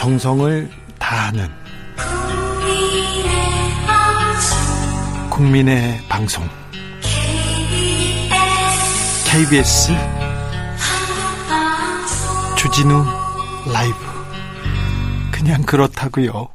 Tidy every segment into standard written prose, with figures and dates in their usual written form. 정성을 다하는 국민의 방송 KBS 주진우 라이브, 그냥 그렇다고요.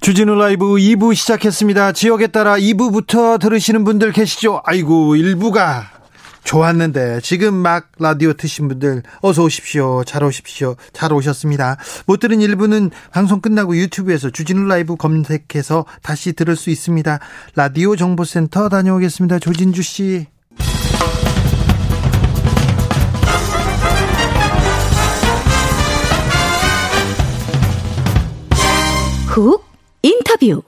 주진우 라이브 2부 시작했습니다. 지역에 따라 2부부터 들으시는 분들 계시죠? 아이고, 1부가 좋았는데 지금 막 라디오 트신 분들 어서 오십시오. 잘 오십시오. 잘 오셨습니다. 못 들은 일부는 방송 끝나고 유튜브에서 주진우 라이브 검색해서 다시 들을 수 있습니다. 라디오 정보센터 다녀오겠습니다. 조진주 씨. 훅 인터뷰.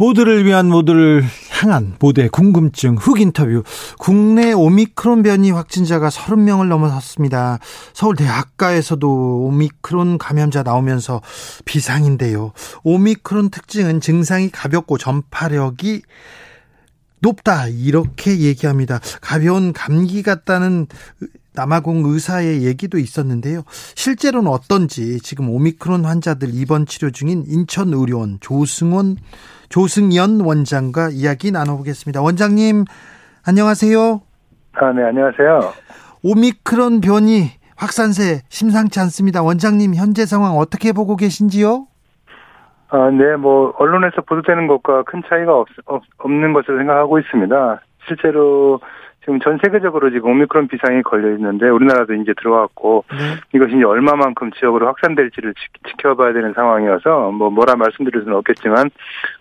모두를 위한, 모두를 향한 모두의 궁금증 훅 인터뷰. 국내 오미크론 변이 확진자가 30명을 넘어섰습니다. 서울대 학과에서도 오미크론 감염자 나오면서 비상인데요. 오미크론 특징은 증상이 가볍고 전파력이 높다, 이렇게 얘기합니다. 가벼운 감기 같다는 남아공 의사의 얘기도 있었는데요. 실제로는 어떤지 지금 오미크론 환자들 입원 치료 중인 인천의료원 조승연 원장과 이야기 나눠보겠습니다. 원장님, 안녕하세요. 아, 네, 안녕하세요. 오미크론 변이 확산세 심상치 않습니다. 원장님, 현재 상황 어떻게 보고 계신지요? 아, 네, 언론에서 보도되는 것과 큰 차이가 없는 것으로 생각하고 있습니다. 실제로 지금 전 세계적으로 지금 오미크론 비상이 걸려 있는데 우리나라도 이제 들어왔고, 이것이 이제 얼마만큼 지역으로 확산될지를 지켜봐야 되는 상황이어서 뭐라 말씀드릴 수는 없겠지만,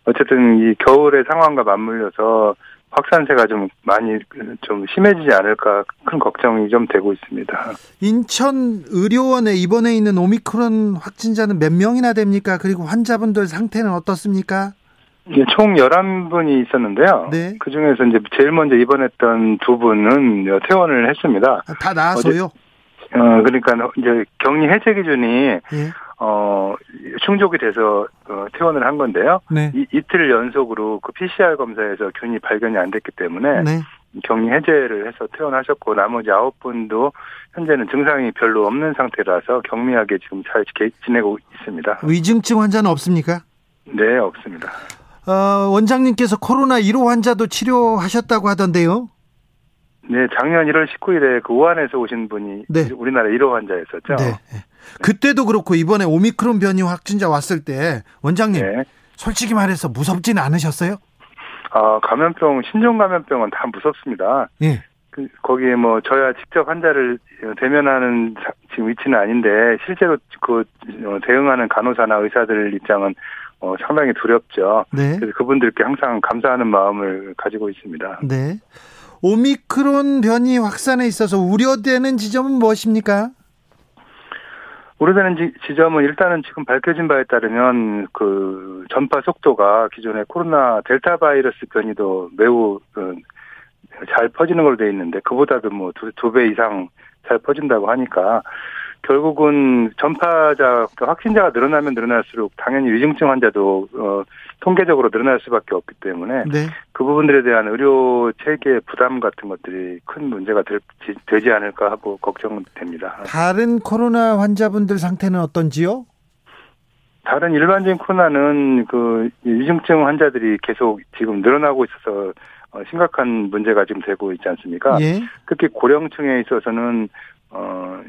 어쨌든 이 겨울의 상황과 맞물려서 확산세가 좀 많이 좀 심해지지 않을까 큰 걱정이 좀 되고 있습니다. 인천 의료원에 입원해 있는 오미크론 확진자는 몇 명이나 됩니까? 그리고 환자분들 상태는 어떻습니까? 예, 총 11분이 있었는데요. 네. 그 중에서 이제 제일 먼저 입원했던 2분은 퇴원을 했습니다. 다 나아서요? 그러니까 이제 격리 해제 기준이, 예, 충족이 돼서 퇴원을 한 건데요. 네. 이틀 연속으로 그 PCR 검사에서 균이 발견이 안 됐기 때문에, 네, 격리 해제를 해서 퇴원하셨고, 나머지 9분도 현재는 증상이 별로 없는 상태라서 격리하게 지금 잘 지내고 있습니다. 위중증 환자는 없습니까? 네, 없습니다. 원장님께서 코로나 1호 환자도 치료하셨다고 하던데요. 네, 작년 1월 19일에 그 우한에서 오신 분이, 네, 우리나라 1호 환자였었죠. 네. 그때도 그렇고 이번에 오미크론 변이 확진자 왔을 때 원장님, 네, 솔직히 말해서 무섭진 않으셨어요? 아, 감염병, 신종 감염병은 다 무섭습니다. 예. 거기에 저야 직접 환자를 대면하는 지금 위치는 아닌데, 실제로 그 대응하는 간호사나 의사들 입장은 상당히 두렵죠. 네. 그래서 그분들께 항상 감사하는 마음을 가지고 있습니다. 네. 오미크론 변이 확산에 있어서 우려되는 지점은 무엇입니까? 우려되는 지점은 일단은 지금 밝혀진 바에 따르면 그 전파 속도가 기존의 코로나 델타 바이러스 변이도 매우 잘 퍼지는 걸로 돼 있는데, 그보다도 두 배 이상 잘 퍼진다고 하니까, 결국은 전파자, 확진자가 늘어나면 늘어날수록 당연히 위중증 환자도 통계적으로 늘어날 수밖에 없기 때문에, 네, 그 부분들에 대한 의료 체계의 부담 같은 것들이 큰 문제가 되지 않을까 하고 걱정됩니다. 다른 코로나 환자분들 상태는 어떤지요? 다른 일반적인 코로나는 그 위중증 환자들이 계속 지금 늘어나고 있어서 심각한 문제가 지금 되고 있지 않습니까? 예. 특히 고령층에 있어서는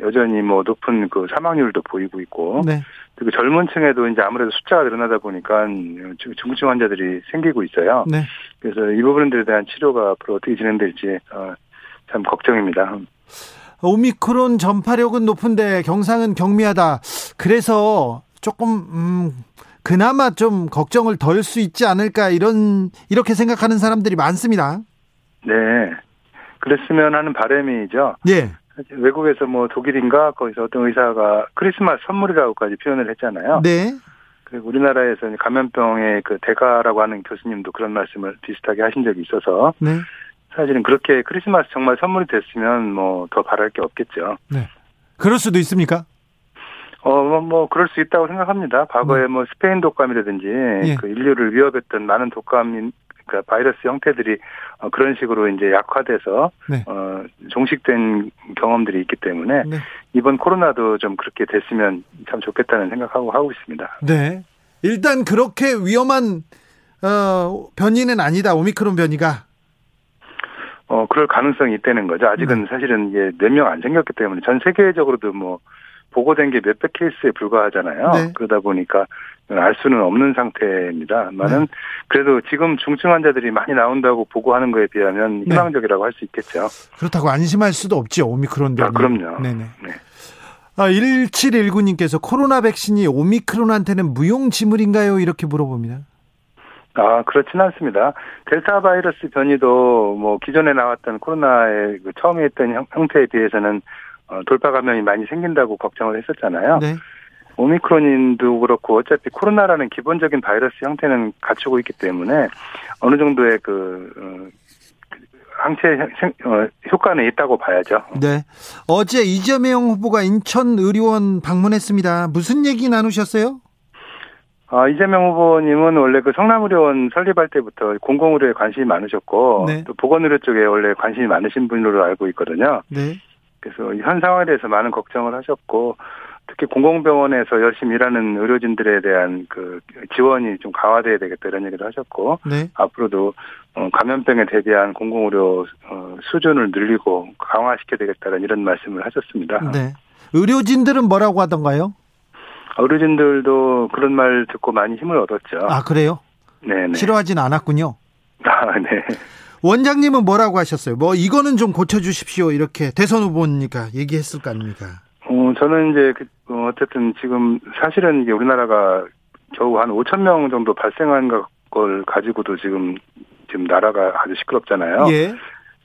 여전히 높은 그 사망률도 보이고 있고, 네, 그리고 젊은 층에도 이제 아무래도 숫자가 늘어나다 보니까 중증 환자들이 생기고 있어요. 네. 그래서 이 부분들에 대한 치료가 앞으로 어떻게 진행될지 참 걱정입니다. 오미크론 전파력은 높은데 경상은 경미하다. 그래서 조금 그나마 좀 걱정을 덜 수 있지 않을까, 이렇게 생각하는 사람들이 많습니다. 네, 그랬으면 하는 바람이죠. 예. 외국에서 독일인가 거기서 어떤 의사가 크리스마스 선물이라고까지 표현을 했잖아요. 네. 그리고 우리나라에서는 감염병의 그 대가라고 하는 교수님도 그런 말씀을 비슷하게 하신 적이 있어서, 네, 사실은 그렇게 크리스마스 정말 선물이 됐으면 더 바랄 게 없겠죠. 네. 그럴 수도 있습니까? 그럴 수 있다고 생각합니다. 과거에 스페인 독감이라든지, 예, 그 인류를 위협했던 많은 독감이 그 바이러스 형태들이 그런 식으로 이제 약화돼서 네. 종식된 경험들이 있기 때문에 네. 이번 코로나도 좀 그렇게 됐으면 참 좋겠다는 생각하고 하고 있습니다. 네. 일단 그렇게 위험한 변이는 아니다. 오미크론 변이가. 그럴 가능성이 있다는 거죠. 아직은 사실은 이게 몇 명 안 생겼기 때문에 전 세계적으로도 뭐 보고된 게 몇백 케이스에 불과하잖아요. 네. 그러다 보니까 알 수는 없는 상태입니다만은 네. 그래도 지금 중증 환자들이 많이 나온다고 보고하는 거에 비하면 희망적이라고 네. 할 수 있겠죠. 그렇다고 안심할 수도 없죠. 오미크론 변이. 아, 그럼요. 네네. 네. 1719님께서 코로나 백신이 오미크론한테는 무용지물인가요? 이렇게 물어봅니다. 아, 그렇진 않습니다. 델타 바이러스 변이도 뭐 기존에 나왔던 코로나의 그 처음에 했던 형태에 비해서는 돌파 감염이 많이 생긴다고 걱정을 했었잖아요. 네. 오미크론인도 그렇고 어차피 코로나라는 기본적인 바이러스 형태는 갖추고 있기 때문에 어느 정도의 그 항체 효과는 있다고 봐야죠. 네. 어제 이재명 후보가 인천의료원 방문했습니다. 무슨 얘기 나누셨어요? 이재명 후보님은 원래 그 성남 의료원 설립할 때부터 공공의료에 관심이 많으셨고 네. 또 보건의료 쪽에 원래 관심이 많으신 분으로 알고 있거든요. 네. 그래서 현 상황에 대해서 많은 걱정을 하셨고 특히 공공병원에서 열심히 일하는 의료진들에 대한 그 지원이 좀 강화돼야 되겠다 이런 얘기도 하셨고 네. 앞으로도 감염병에 대비한 공공의료 수준을 늘리고 강화시켜야 되겠다는 이런 말씀을 하셨습니다. 네. 의료진들은 뭐라고 하던가요? 의료진들도 그런 말 듣고 많이 힘을 얻었죠. 아, 그래요? 네네. 싫어하진 않았군요. 아, 네. 원장님은 뭐라고 하셨어요? 뭐, 이거는 좀 고쳐주십시오. 이렇게 대선 후보니까 얘기했을 거 아닙니까? 저는 이제, 어쨌든 지금 사실은 이게 우리나라가 겨우 한 5,000명 정도 발생한 걸 가지고도 지금 나라가 아주 시끄럽잖아요. 예.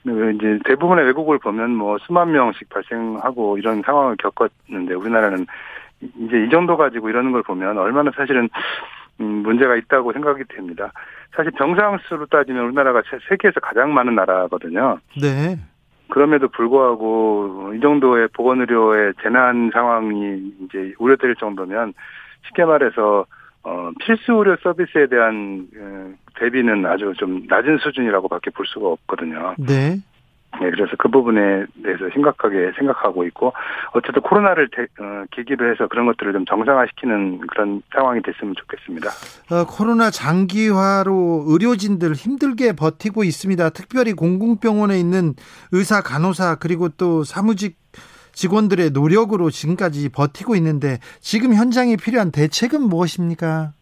이제 대부분의 외국을 보면 뭐 수만 명씩 발생하고 이런 상황을 겪었는데 우리나라는 이제 이 정도 가지고 이러는 걸 보면 얼마나 사실은 문제가 있다고 생각이 됩니다. 사실 병상 수로 따지면 우리나라가 세계에서 가장 많은 나라거든요. 네. 그럼에도 불구하고 이 정도의 보건의료의 재난 상황이 이제 우려될 정도면 쉽게 말해서 필수 의료 서비스에 대한 대비는 아주 좀 낮은 수준이라고밖에 볼 수가 없거든요. 네. 네, 그래서 그 부분에 대해서 심각하게 생각하고 있고 어쨌든 코로나를 계기로 해서 그런 것들을 좀 정상화시키는 그런 상황이 됐으면 좋겠습니다. 코로나 장기화로 의료진들 힘들게 버티고 있습니다. 특별히 공공병원에 있는 의사, 간호사 그리고 또 사무직 직원들의 노력으로 지금까지 버티고 있는데 지금 현장에 필요한 대책은 무엇입니까?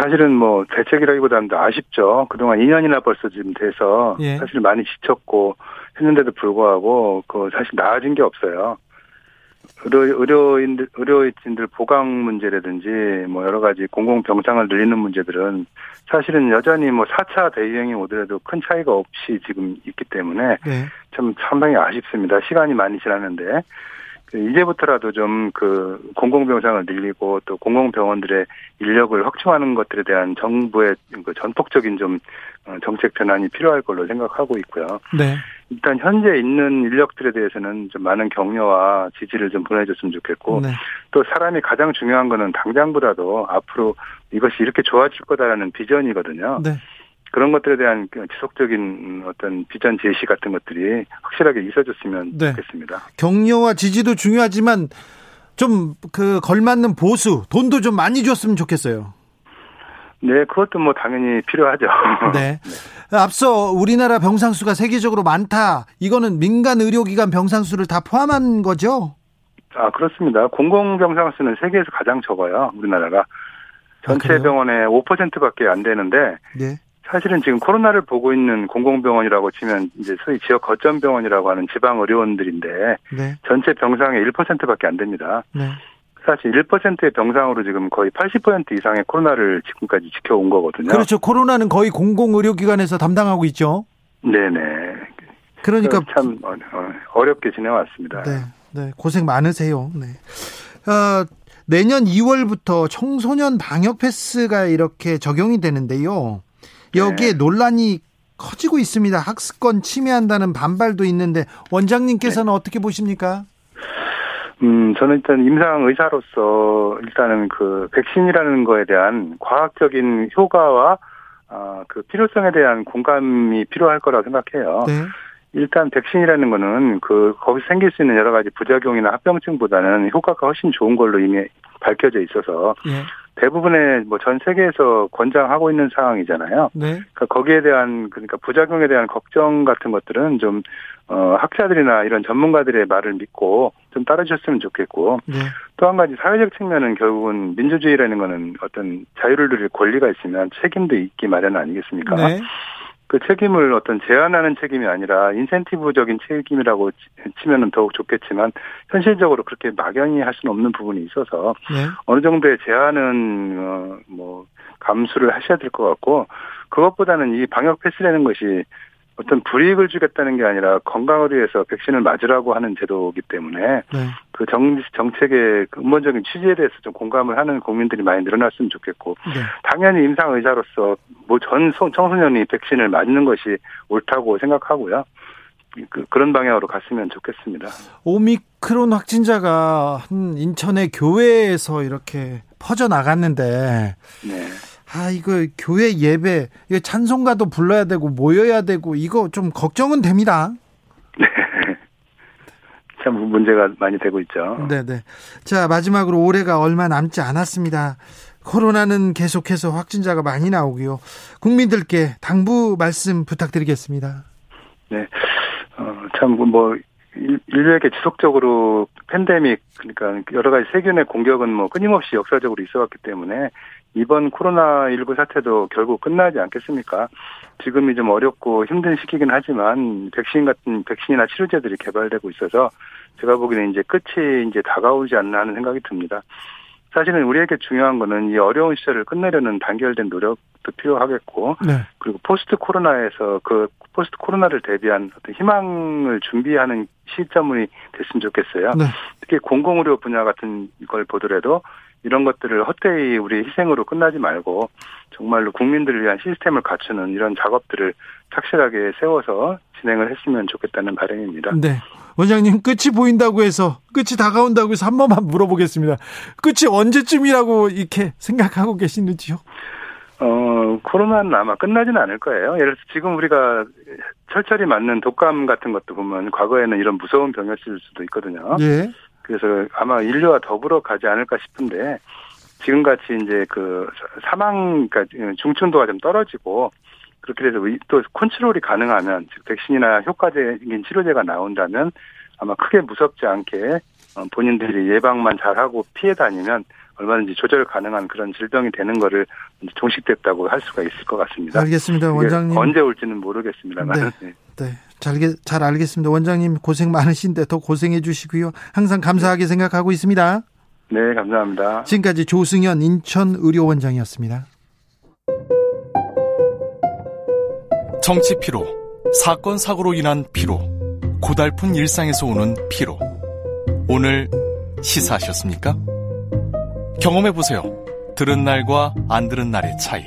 사실은 뭐 대책이라기보다는 아쉽죠. 그동안 2년이나 벌써 지금 돼서 예. 사실 많이 지쳤고 했는데도 불구하고 사실 나아진 게 없어요. 의료진들 보강 문제라든지 뭐 여러 가지 공공 병상을 늘리는 문제들은 사실은 여전히 뭐 4차 대유행이 오더라도 큰 차이가 없이 지금 있기 때문에 예. 참 상당히 아쉽습니다. 시간이 많이 지났는데. 이제부터라도 좀 공공병상을 늘리고 또 공공병원들의 인력을 확충하는 것들에 대한 정부의 전폭적인 좀 정책 변환이 필요할 걸로 생각하고 있고요. 네. 일단 현재 있는 인력들에 대해서는 좀 많은 격려와 지지를 좀 보내줬으면 좋겠고 네. 또 사람이 가장 중요한 거는 당장보다도 앞으로 이것이 이렇게 좋아질 거다라는 비전이거든요. 네. 그런 것들에 대한 지속적인 어떤 비전 제시 같은 것들이 확실하게 있어줬으면 네. 좋겠습니다. 격려와 지지도 중요하지만 좀 걸맞는 보수, 돈도 좀 많이 줬으면 좋겠어요. 네, 그것도 뭐 당연히 필요하죠. 네. 네. 앞서 우리나라 병상 수가 세계적으로 많다. 이거는 민간 의료기관 병상 수를 다 포함한 거죠? 아, 그렇습니다. 공공 병상 수는 세계에서 가장 적어요. 우리나라가 전체 병원의 5%밖에 안 되는데. 네. 사실은 지금 코로나를 보고 있는 공공병원이라고 치면 이제 소위 지역 거점 병원이라고 하는 지방 의료원들인데 네. 전체 병상의 1%밖에 안 됩니다. 네. 사실 1%의 병상으로 지금 거의 80% 이상의 코로나를 지금까지 지켜온 거거든요. 그렇죠. 코로나는 거의 공공의료기관에서 담당하고 있죠. 네네. 그러니까 참 어렵게 지내왔습니다. 네, 네. 고생 많으세요. 네. 내년 2월부터 청소년 방역 패스가 이렇게 적용이 되는데요. 여기에 네. 논란이 커지고 있습니다. 학습권 침해한다는 반발도 있는데 원장님께서는 네. 어떻게 보십니까? 저는 일단 임상 의사로서 일단은 백신이라는 거에 대한 과학적인 효과와 그 필요성에 대한 공감이 필요할 거라고 생각해요. 네. 일단 백신이라는 거는 그 거기서 생길 수 있는 여러 가지 부작용이나 합병증보다는 효과가 훨씬 좋은 걸로 이미 밝혀져 있어서 네. 대부분의 뭐 전 세계에서 권장하고 있는 상황이잖아요. 네. 그러니까 거기에 대한 그러니까 부작용에 대한 걱정 같은 것들은 좀 학자들이나 이런 전문가들의 말을 믿고 좀 따르셨으면 좋겠고 네. 또 한 가지 사회적 측면은 결국은 민주주의라는 거는 어떤 자유를 누릴 권리가 있으면 책임도 있기 마련 아니겠습니까? 네. 그 책임을 어떤 제한하는 책임이 아니라 인센티브적인 책임이라고 치면은 더욱 좋겠지만 현실적으로 그렇게 막연히 할 수는 없는 부분이 있어서 네. 어느 정도의 제한은 뭐 감수를 하셔야 될 것 같고 그것보다는 이 방역 패스라는 것이 어떤 불이익을 주겠다는 게 아니라 건강을 위해서 백신을 맞으라고 하는 제도이기 때문에 네. 그 정책의 근본적인 취지에 대해서 좀 공감을 하는 국민들이 많이 늘어났으면 좋겠고 네. 당연히 임상의사로서 뭐 전 청소년이 백신을 맞는 것이 옳다고 생각하고요. 그런 방향으로 갔으면 좋겠습니다. 오미크론 확진자가 한 인천의 교회에서 이렇게 퍼져나갔는데 네. 이거 교회 예배, 이거 찬송가도 불러야 되고 모여야 되고 이거 좀 걱정은 됩니다. 네, 참 문제가 많이 되고 있죠. 네네. 자, 마지막으로 올해가 얼마 남지 않았습니다. 코로나는 계속해서 확진자가 많이 나오고요. 국민들께 당부 말씀 부탁드리겠습니다. 네, 참 뭐. 인류에게 지속적으로 팬데믹, 그러니까 여러 가지 세균의 공격은 뭐 끊임없이 역사적으로 있어왔기 때문에 이번 코로나19 사태도 결국 끝나지 않겠습니까? 지금이 좀 어렵고 힘든 시기긴 하지만 백신이나 치료제들이 개발되고 있어서 제가 보기에는 이제 끝이 이제 다가오지 않나 하는 생각이 듭니다. 사실은 우리에게 중요한 거는 이 어려운 시절을 끝내려는 단결된 노력도 필요하겠고 네. 그리고 포스트 코로나에서 그 포스트 코로나를 대비한 어떤 희망을 준비하는 시점이 됐으면 좋겠어요. 네. 특히 공공의료 분야 같은 걸 보더라도 이런 것들을 헛되이 우리 희생으로 끝나지 말고 정말로 국민들을 위한 시스템을 갖추는 이런 작업들을 착실하게 세워서 진행을 했으면 좋겠다는 바람입니다. 네. 원장님, 끝이 보인다고 해서, 끝이 다가온다고 해서 한 번만 물어보겠습니다. 끝이 언제쯤이라고 이렇게 생각하고 계시는지요? 코로나는 아마 끝나지는 않을 거예요. 예를 들어서 지금 우리가 철철이 맞는 독감 같은 것도 보면 과거에는 이런 무서운 병이었을 수도 있거든요. 예. 그래서 아마 인류와 더불어 가지 않을까 싶은데, 지금같이 이제 그 사망, 그러니까 중증도가 좀 떨어지고, 그렇게 돼서 또 컨트롤이 가능하면, 즉 백신이나 효과적인 치료제가 나온다면 아마 크게 무섭지 않게 본인들이 예방만 잘하고 피해 다니면 얼마든지 조절 가능한 그런 질병이 되는 거를 종식됐다고 할 수가 있을 것 같습니다. 알겠습니다, 원장님. 언제 올지는 모르겠습니다만. 네. 네. 잘 알겠습니다. 원장님 고생 많으신데 더 고생해 주시고요. 항상 감사하게 생각하고 있습니다. 네, 감사합니다. 지금까지 조승연 인천의료원장이었습니다. 정치 피로, 사건 사고로 인한 피로, 고달픈 일상에서 오는 피로. 오늘 시사하셨습니까? 경험해보세요. 들은 날과 안 들은 날의 차이.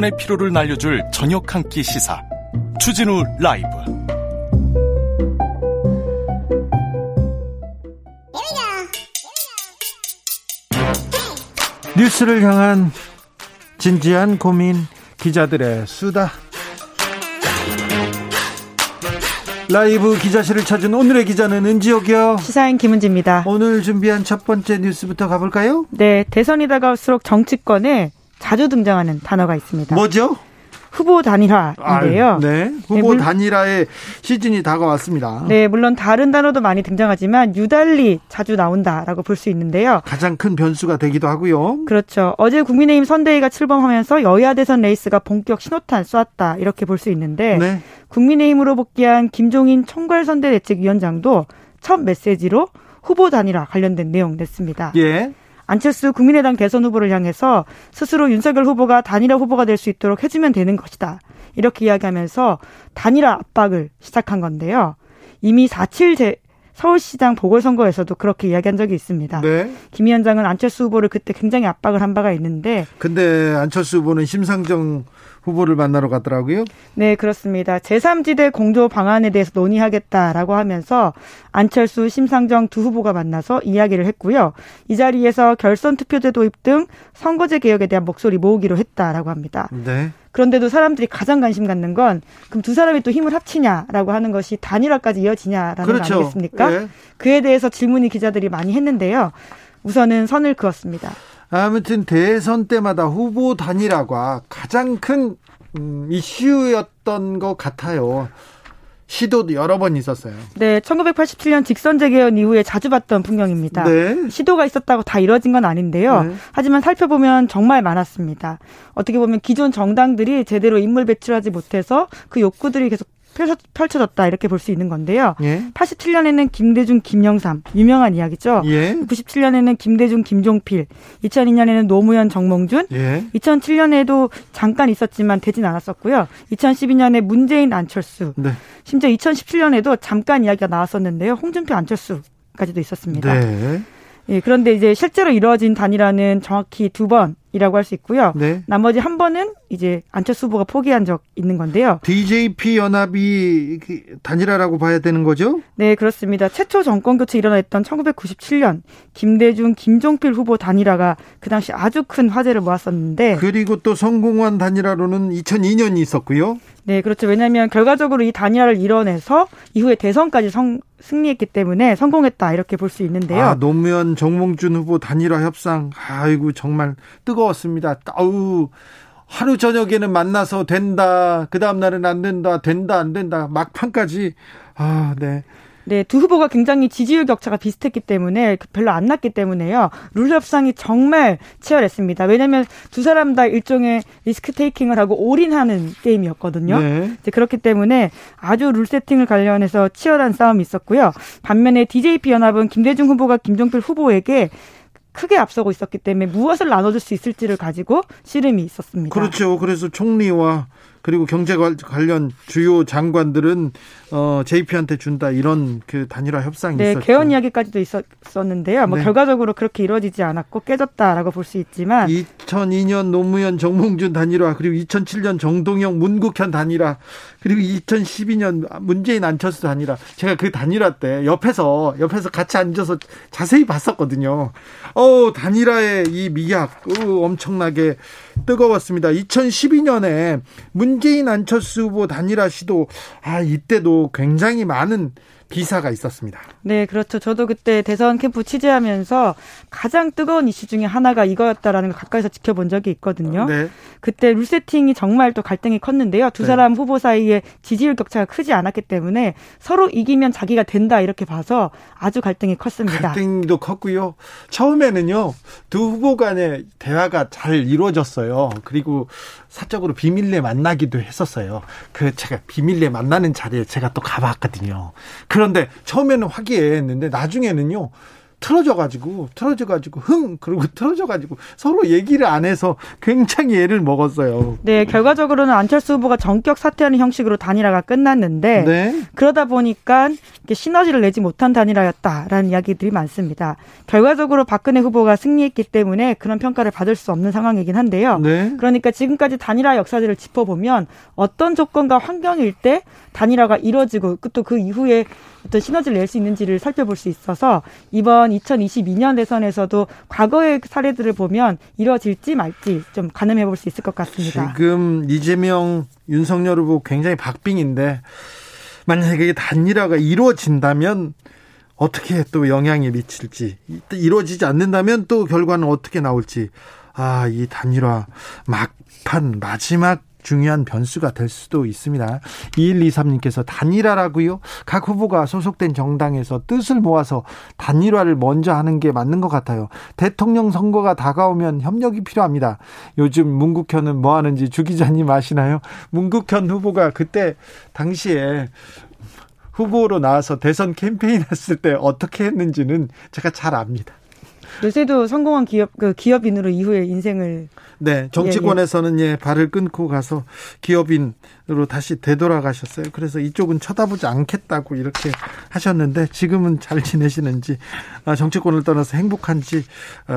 여러분의 피로를 날려줄 저녁 한 끼 시사. 주진우 라이브. 뉴스를 향한 진지한 고민. 기자들의 수다. 라이브 기자실을 찾은 오늘의 기자는 은지혁이요. 시사인 김은지입니다. 오늘 준비한 첫 번째 뉴스부터 가볼까요? 네, 대선이 다가올수록 정치권에 자주 등장하는 단어가 있습니다. 뭐죠? 후보 단일화인데요. 네, 후보 단일화의 시즌이 다가왔습니다. 네, 물론 다른 단어도 많이 등장하지만 유달리 자주 나온다라고 볼 수 있는데요. 가장 큰 변수가 되기도 하고요. 그렇죠. 어제 국민의힘 선대위가 출범하면서 여야 대선 레이스가 본격 신호탄 쏘았다 이렇게 볼 수 있는데 네. 국민의힘으로 복귀한 김종인 총괄선대대책위원장도 첫 메시지로 후보 단일화 관련된 내용 냈습니다. 예. 안철수 국민의당 대선 후보를 향해서 스스로 윤석열 후보가 단일화 후보가 될 수 있도록 해주면 되는 것이다. 이렇게 이야기하면서 단일화 압박을 시작한 건데요. 이미 4.7 서울시장 보궐선거에서도 그렇게 이야기한 적이 있습니다. 네. 김 위원장은 안철수 후보를 그때 굉장히 압박을 한 바가 있는데. 근데 안철수 후보는 심상정 후보를 만나러 갔더라고요. 네, 그렇습니다. 제3지대 공조 방안에 대해서 논의하겠다라고 하면서 안철수, 심상정 두 후보가 만나서 이야기를 했고요. 이 자리에서 결선 투표제 도입 등 선거제 개혁에 대한 목소리 모으기로 했다라고 합니다. 네. 그런데도 사람들이 가장 관심 갖는 건 그럼 두 사람이 또 힘을 합치냐라고 하는 것이 단일화까지 이어지냐라는 그렇죠. 거 아니겠습니까? 예. 그에 대해서 질문이 기자들이 많이 했는데요. 우선은 선을 그었습니다. 아무튼 대선 때마다 후보 단일화가 가장 큰 이슈였던 것 같아요. 시도도 여러 번 있었어요. 네, 1987년 직선제 개헌 이후에 자주 봤던 풍경입니다. 네. 시도가 있었다고 다 이뤄진 건 아닌데요. 네. 하지만 살펴보면 정말 많았습니다. 어떻게 보면 기존 정당들이 제대로 인물 배출하지 못해서 그 욕구들이 계속 펼쳐졌다 이렇게 볼 수 있는 건데요. 예. 87년에는 김대중, 김영삼 유명한 이야기죠. 예. 97년에는 김대중, 김종필 2002년에는 노무현, 정몽준 예. 2007년에도 잠깐 있었지만 되진 않았었고요. 2012년에 문재인, 안철수 네. 심지어 2017년에도 잠깐 이야기가 나왔었는데요. 홍준표, 안철수까지도 있었습니다. 네. 예, 그런데 이제 실제로 이루어진 단일화는 정확히 두 번이라고 할 수 있고요. 네. 나머지 한 번은 이제 안철수 후보가 포기한 적 있는 건데요. DJP 연합이 단일화라고 봐야 되는 거죠? 네, 그렇습니다. 최초 정권 교체 일어났던 1997년 김대중, 김종필 후보 단일화가 그 당시 아주 큰 화제를 모았었는데 그리고 또 성공한 단일화로는 2002년이 있었고요. 네, 그렇죠. 왜냐하면 결과적으로 이 단일화를 이뤄내서 이후에 대선까지 승리했기 때문에 성공했다 이렇게 볼 수 있는데요. 아, 노무현, 정몽준 후보 단일화 협상 아이고 정말 뜨거웠습니다. 아우 하루 저녁에는 만나서 된다. 그 다음 날은 안 된다. 된다 안 된다. 막판까지 아 네. 네, 두 후보가 굉장히 지지율 격차가 비슷했기 때문에 별로 안 났기 때문에요. 룰 협상이 정말 치열했습니다. 왜냐하면 두 사람 다 일종의 리스크 테이킹을 하고 올인하는 게임이었거든요. 네. 이제 그렇기 때문에 아주 룰 세팅을 관련해서 치열한 싸움이 있었고요. 반면에 DJP 연합은 김대중 후보가 김종필 후보에게 크게 앞서고 있었기 때문에 무엇을 나눠줄 수 있을지를 가지고 씨름이 있었습니다. 그렇죠. 그래서 총리와 그리고 경제 관련 주요 장관들은 JP한테 준다 이런 그 단일화 협상이 네, 있었죠. 개헌 이야기까지도 있었는데요. 뭐 네. 결과적으로 그렇게 이루어지지 않았고 깨졌다라고 볼 수 있지만 2002년 노무현 정몽준 단일화 그리고 2007년 정동영 문국현 단일화 그리고 2012년 문재인 안철수 단일화 제가 그 단일화 때 옆에서 같이 앉아서 자세히 봤었거든요. 단일화의 이 미학 엄청나게 뜨거웠습니다. 2012년에 문재인 안철수 후보 단일화 시도 이때도 굉장히 많은 기사가 있었습니다. 네, 그렇죠. 저도 그때 대선 캠프 취재하면서 가장 뜨거운 이슈 중에 하나가 이거였다라는 걸 가까이서 지켜본 적이 있거든요. 네. 그때 룰 세팅이 정말 또 갈등이 컸는데요. 두 사람 네. 후보 사이에 지지율 격차가 크지 않았기 때문에 서로 이기면 자기가 된다 이렇게 봐서 아주 갈등이 컸습니다. 갈등도 컸고요. 처음에는요. 두 후보 간의 대화가 잘 이루어졌어요. 그리고 사적으로 비밀리에 만나기도 했었어요. 제가 비밀리에 만나는 자리에 제가 또 가봤거든요. 그런데 처음에는 화기애애했는데 나중에는요 틀어져가지고 틀어져가지고 서로 얘기를 안 해서 굉장히 애를 먹었어요. 네, 결과적으로는 안철수 후보가 전격 사퇴하는 형식으로 단일화가 끝났는데 네. 그러다 보니까 시너지를 내지 못한 단일화였다라는 이야기들이 많습니다. 결과적으로 박근혜 후보가 승리했기 때문에 그런 평가를 받을 수 없는 상황이긴 한데요. 네. 그러니까 지금까지 단일화 역사들을 짚어보면 어떤 조건과 환경일 때 단일화가 이뤄지고 또 그 이후에 어떤 시너지를 낼 수 있는지를 살펴볼 수 있어서 이번 2022년 대선에서도 과거의 사례들을 보면 이뤄질지 말지 좀 가늠해 볼 수 있을 것 같습니다. 지금 이재명, 윤석열 후보 굉장히 박빙인데 만약에 단일화가 이루어진다면 어떻게 또 영향이 미칠지 이루어지지 않는다면 또 결과는 어떻게 나올지 이 단일화 막판 마지막 중요한 변수가 될 수도 있습니다. 2123님께서 단일화라고요? 각 후보가 소속된 정당에서 뜻을 모아서 단일화를 먼저 하는 게 맞는 것 같아요. 대통령 선거가 다가오면 협력이 필요합니다. 요즘 문국현은 뭐 하는지 주 기자님 아시나요? 문국현 후보가 그때 당시에 후보로 나와서 대선 캠페인 했을 때 어떻게 했는지는 제가 잘 압니다. 요새도 성공한 기업인으로 이후의 인생을. 네, 정치권에서는 발을 끊고 가서 기업인으로 다시 되돌아가셨어요. 그래서 이쪽은 쳐다보지 않겠다고 이렇게 하셨는데 지금은 잘 지내시는지, 정치권을 떠나서 행복한지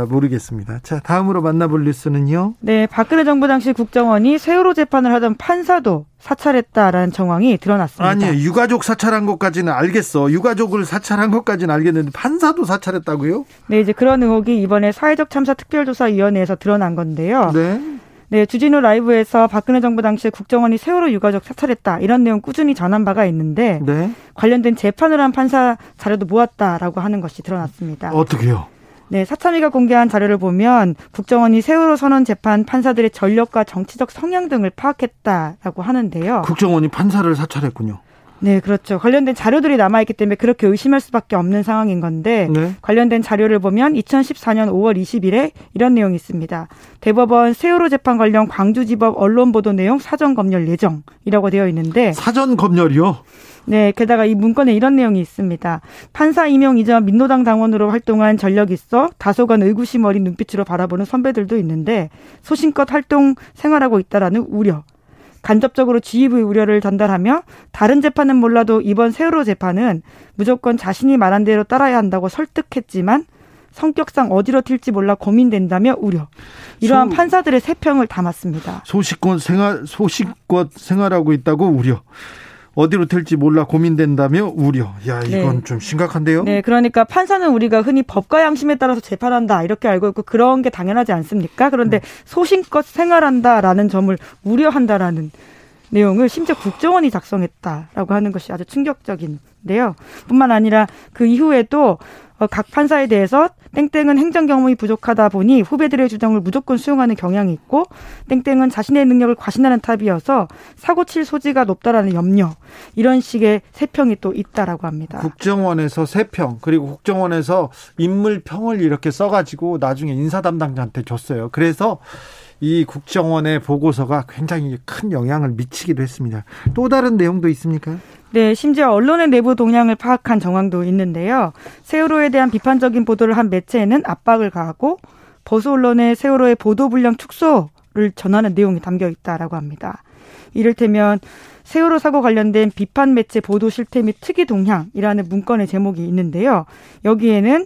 모르겠습니다. 자, 다음으로 만나볼 뉴스는요. 네, 박근혜 정부 당시 국정원이 세월호 재판을 하던 판사도 사찰했다라는 정황이 드러났습니다. 아니요, 유가족 사찰한 것까지는 알겠어. 유가족을 사찰한 것까지는 알겠는데 판사도 사찰했다고요? 네, 이제 그런 의혹이 이번에 사회적 참사 특별조사위원회에서 드러난 건데요. 네. 네, 주진우 라이브에서 박근혜 정부 당시에 국정원이 세월호 유가족 사찰했다 이런 내용 꾸준히 전한 바가 있는데 네. 관련된 재판을 한 판사 자료도 모았다라고 하는 것이 드러났습니다. 어떻게요? 네, 사참위가 공개한 자료를 보면 국정원이 세월호 선언 재판 판사들의 전력과 정치적 성향 등을 파악했다라고 하는데요. 국정원이 판사를 사찰했군요. 네, 그렇죠. 관련된 자료들이 남아있기 때문에 그렇게 의심할 수밖에 없는 상황인 건데 네. 관련된 자료를 보면 2014년 5월 20일에 이런 내용이 있습니다. 대법원 세월호 재판 관련 광주지법 언론 보도 내용 사전 검열 예정이라고 되어 있는데. 사전 검열이요? 네, 게다가 이 문건에 이런 내용이 있습니다. 판사 임용 이전 민노당 당원으로 활동한 전력이 있어 다소간 의구심 어린 눈빛으로 바라보는 선배들도 있는데 소신껏 활동 생활하고 있다라는 우려, 간접적으로 지휘부의 우려를 전달하며 다른 재판은 몰라도 이번 세월호 재판은 무조건 자신이 말한 대로 따라야 한다고 설득했지만 성격상 어디로 튈지 몰라 고민된다며 우려. 이러한 판사들의 세평을 담았습니다. 소신껏 생활하고 있다고 우려. 어디로 튈지 몰라 고민된다며 우려. 야, 이건 네. 좀 심각한데요. 네, 그러니까 판사는 우리가 흔히 법과 양심에 따라서 재판한다 이렇게 알고 있고 그런 게 당연하지 않습니까? 그런데 소신껏 생활한다라는 점을 우려한다라는 내용을 심지어 국정원이 작성했다라고 하는 것이 아주 충격적인데요. 뿐만 아니라 그 이후에도 각 판사에 대해서 땡땡은 행정 경험이 부족하다 보니 후배들의 주장을 무조건 수용하는 경향이 있고 땡땡은 자신의 능력을 과신하는 탑이어서 사고 칠 소지가 높다라는 염려, 이런 식의 세평이 또 있다라고 합니다. 국정원에서 세평, 그리고 국정원에서 인물평을 이렇게 써가지고 나중에 인사 담당자한테 줬어요. 그래서 이 국정원의 보고서가 굉장히 큰 영향을 미치기도 했습니다. 또 다른 내용도 있습니까? 네, 심지어 언론의 내부 동향을 파악한 정황도 있는데요. 세월호에 대한 비판적인 보도를 한 매체에는 압박을 가하고 보수 언론에 세월호의 보도 분량 축소를 전하는 내용이 담겨 있다라고 합니다. 이를테면 세월호 사고 관련된 비판 매체 보도 실태 및 특이 동향이라는 문건의 제목이 있는데요. 여기에는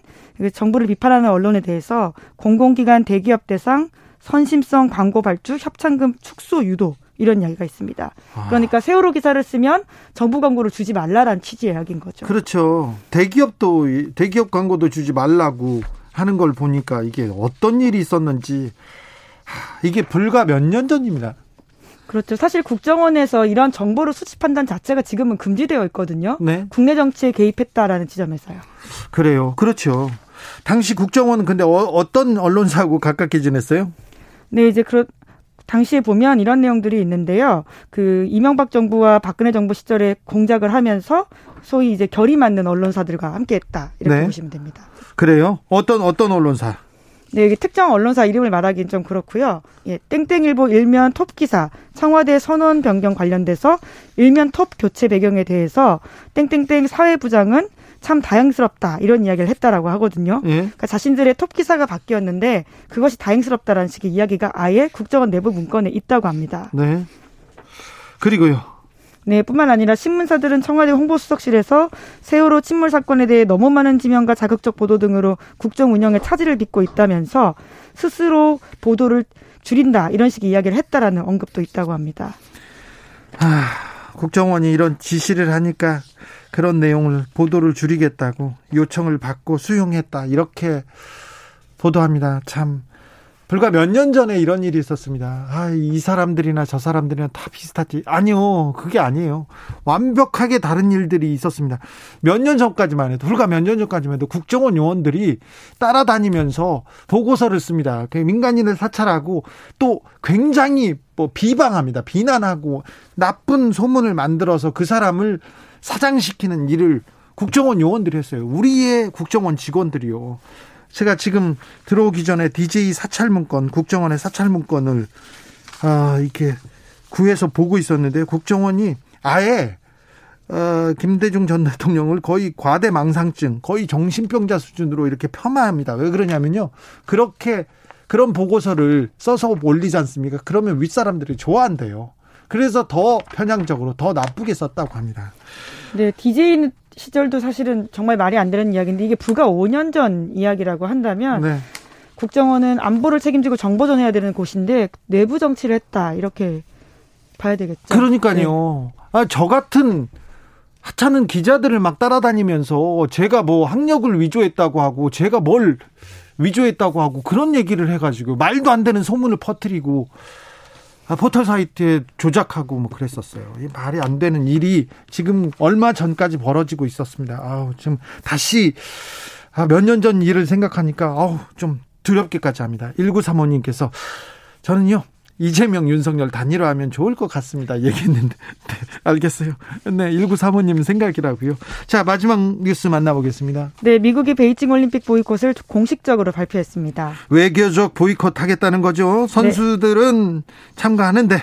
정부를 비판하는 언론에 대해서 공공기관 대기업 대상 선심성 광고 발주, 협찬금 축소 유도 이런 이야기가 있습니다. 그러니까 세월호 기사를 쓰면 정부 광고를 주지 말라라는 취지의 이야기인 거죠. 그렇죠. 대기업 광고도 주지 말라고 하는 걸 보니까 이게 어떤 일이 있었는지, 이게 불과 몇 년 전입니다. 그렇죠. 사실 국정원에서 이런 정보를 수집한다는 자체가 지금은 금지되어 있거든요. 네. 국내 정치에 개입했다라는 지점에서요. 그래요. 그렇죠. 당시 국정원은 근데 어떤 언론사하고 가깝게 지냈어요? 네, 이제 당시에 보면 이런 내용들이 있는데요. 이명박 정부와 박근혜 정부 시절에 공작을 하면서 소위 이제 결이 맞는 언론사들과 함께했다 이렇게 네. 보시면 됩니다. 그래요? 어떤 언론사? 네, 특정 언론사 이름을 말하기는 좀 그렇고요. 예, 땡땡일보 일면 톱 기사, 청와대 선언 변경 관련돼서 일면 톱 교체 배경에 대해서 땡땡땡 사회부장은 참 다행스럽다 이런 이야기를 했다라고 하거든요. 예? 그러니까 자신들의 톱 기사가 바뀌었는데 그것이 다행스럽다라는 식의 이야기가 아예 국정원 내부 문건에 있다고 합니다. 네. 그리고요. 네, 뿐만 아니라 신문사들은 청와대 홍보수석실에서 세월호 침몰 사건에 대해 너무 많은 지명과 자극적 보도 등으로 국정 운영에 차질을 빚고 있다면서 스스로 보도를 줄인다 이런 식의 이야기를 했다라는 언급도 있다고 합니다. 국정원이 이런 지시를 하니까 그런 내용을 보도를 줄이겠다고 요청을 받고 수용했다 이렇게 보도합니다. 참 불과 몇 년 전에 이런 일이 있었습니다. 이 사람들이나 저 사람들이나 다 비슷하지. 아니요, 그게 아니에요. 완벽하게 다른 일들이 있었습니다. 불과 몇 년 전까지만 해도 국정원 요원들이 따라다니면서 보고서를 씁니다. 민간인을 사찰하고 또 굉장히 비방합니다. 비난하고 나쁜 소문을 만들어서 그 사람을 사장시키는 일을 국정원 요원들이 했어요. 우리의 국정원 직원들이요. 제가 지금 들어오기 전에 DJ 사찰 문건, 국정원의 사찰 문건을 이렇게 구해서 보고 있었는데 국정원이 아예 김대중 전 대통령을 거의 과대망상증, 거의 정신병자 수준으로 이렇게 폄하합니다. 왜 그러냐면요, 그렇게 그런 보고서를 써서 올리지 않습니까? 그러면 윗사람들이 좋아한대요. 그래서 더 편향적으로 더 나쁘게 썼다고 합니다. 네, DJ 시절도 사실은 정말 말이 안 되는 이야기인데, 이게 불과 5년 전 이야기라고 한다면, 네, 국정원은 안보를 책임지고 정보전해야 되는 곳인데 내부 정치를 했다, 이렇게 봐야 되겠죠. 그러니까요. 네. 아, 저 같은 하찮은 기자들을 막 따라다니면서 제가 뭐 학력을 위조했다고 하고 제가 뭘 위조했다고 하고 그런 얘기를 해가지고 말도 안 되는 소문을 퍼뜨리고, 아, 포털 사이트에 조작하고 뭐 그랬었어요. 이 말이 안 되는 일이 지금 얼마 전까지 벌어지고 있었습니다. 아우, 지금 다시, 아, 몇 년 전 일을 생각하니까 아우 좀 두렵게까지 합니다. 1935님께서 저는요, 이재명 윤석열 단일화하면 좋을 것 같습니다, 얘기했는데. 네, 알겠어요. 네, 1935님 생각이라고요. 자, 마지막 뉴스 만나보겠습니다. 네, 미국이 베이징 올림픽 보이콧을 공식적으로 발표했습니다. 외교적 보이콧 하겠다는 거죠. 선수들은, 네, 참가하는데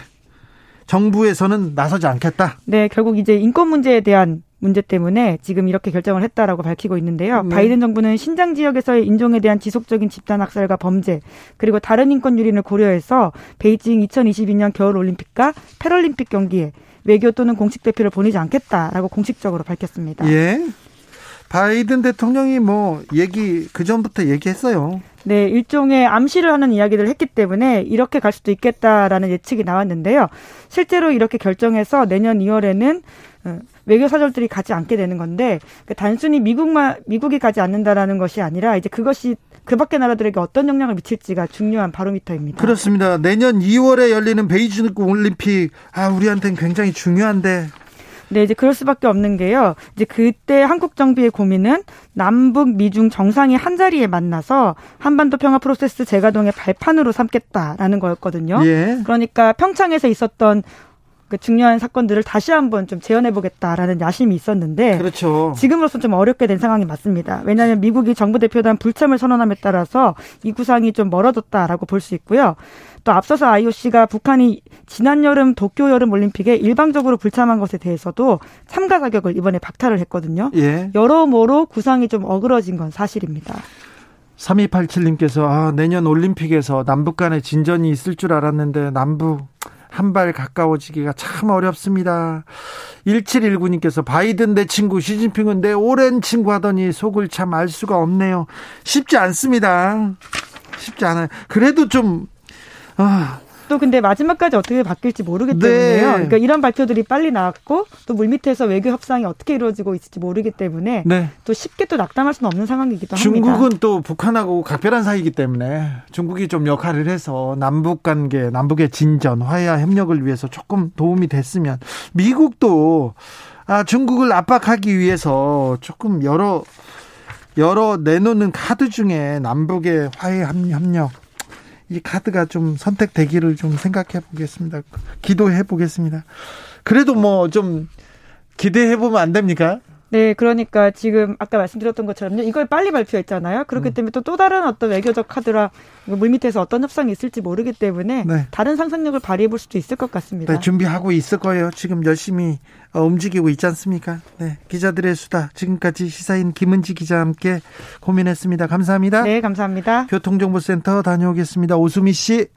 정부에서는 나서지 않겠다. 네, 결국 이제 인권 문제에 대한 문제 때문에 지금 이렇게 결정을 했다라고 밝히고 있는데요. 바이든 정부는 신장 지역에서의 인종에 대한 지속적인 집단 학살과 범죄, 그리고 다른 인권 유린을 고려해서 베이징 2022년 겨울올림픽과 패럴림픽 경기에 외교 또는 공식 대표를 보내지 않겠다라고 공식적으로 밝혔습니다. 예. 바이든 대통령이 뭐 얘기 그 전부터 얘기했어요. 네, 일종의 암시를 하는 이야기들을 했기 때문에 이렇게 갈 수도 있겠다라는 예측이 나왔는데요. 실제로 이렇게 결정해서 내년 2월에는 외교 사절들이 가지 않게 되는 건데, 단순히 미국이 가지 않는다라는 것이 아니라 이제 그것이 그 밖의 나라들에게 어떤 영향을 미칠지가 중요한 바로미터입니다. 그렇습니다. 내년 2월에 열리는 베이징 올림픽, 아, 우리한테는 굉장히 중요한데. 네, 이제 그럴 수밖에 없는 게요, 이제 그때 한국 정부의 고민은 남북 미중 정상이 한자리에 만나서 한반도 평화 프로세스 재가동의 발판으로 삼겠다라는 거였거든요. 예. 그러니까 평창에서 있었던 그 중요한 사건들을 다시 한번 좀 재현해보겠다라는 야심이 있었는데, 그렇죠, 지금으로서 좀 어렵게 된 상황이 맞습니다. 왜냐하면 미국이 정부 대표단 불참을 선언함에 따라서 이 구상이 좀 멀어졌다라고 볼 수 있고요. 또 앞서서 IOC가 북한이 지난 여름 도쿄 여름올림픽에 일방적으로 불참한 것에 대해서도 참가 자격을 이번에 박탈을 했거든요. 예. 여러모로 구상이 좀 어그러진 건 사실입니다. 3287님께서 아, 내년 올림픽에서 남북 간의 진전이 있을 줄 알았는데 남북 한 발 가까워지기가 참 어렵습니다. 1719님께서 바이든 내 친구, 시진핑은 내 오랜 친구 하더니 속을 참 알 수가 없네요. 쉽지 않습니다. 쉽지 않아요. 그래도 좀, 아, 또 근데 마지막까지 어떻게 바뀔지 모르기 때문에요. 네. 그러니까 이런 발표들이 빨리 나왔고 또 물밑에서 외교 협상이 어떻게 이루어지고 있을지 모르기 때문에, 네, 또 쉽게 또 낙담할 수는 없는 상황이기도 합니다. 중국은 또 북한하고 각별한 사이이기 때문에 중국이 좀 역할을 해서 남북 관계, 남북의 진전, 화해와 협력을 위해서 조금 도움이 됐으면, 미국도 아, 중국을 압박하기 위해서 조금 여러 내놓는 카드 중에 남북의 화해 협력, 이 카드가 좀 선택되기를 좀 생각해 보겠습니다. 기도해 보겠습니다. 그래도 뭐 좀 기대해 보면 안 됩니까? 네, 그러니까 지금 아까 말씀드렸던 것처럼요, 이걸 빨리 발표했잖아요. 그렇기 때문에 또 다른 어떤 외교적 카드라 물밑에서 어떤 협상이 있을지 모르기 때문에, 네, 다른 상상력을 발휘해 볼 수도 있을 것 같습니다. 네, 준비하고 있을 거예요. 지금 열심히 움직이고 있지 않습니까? 네, 기자들의 수다. 지금까지 시사인 김은지 기자와 함께 고민했습니다. 감사합니다. 네, 감사합니다. 교통정보센터 다녀오겠습니다. 오수미 씨.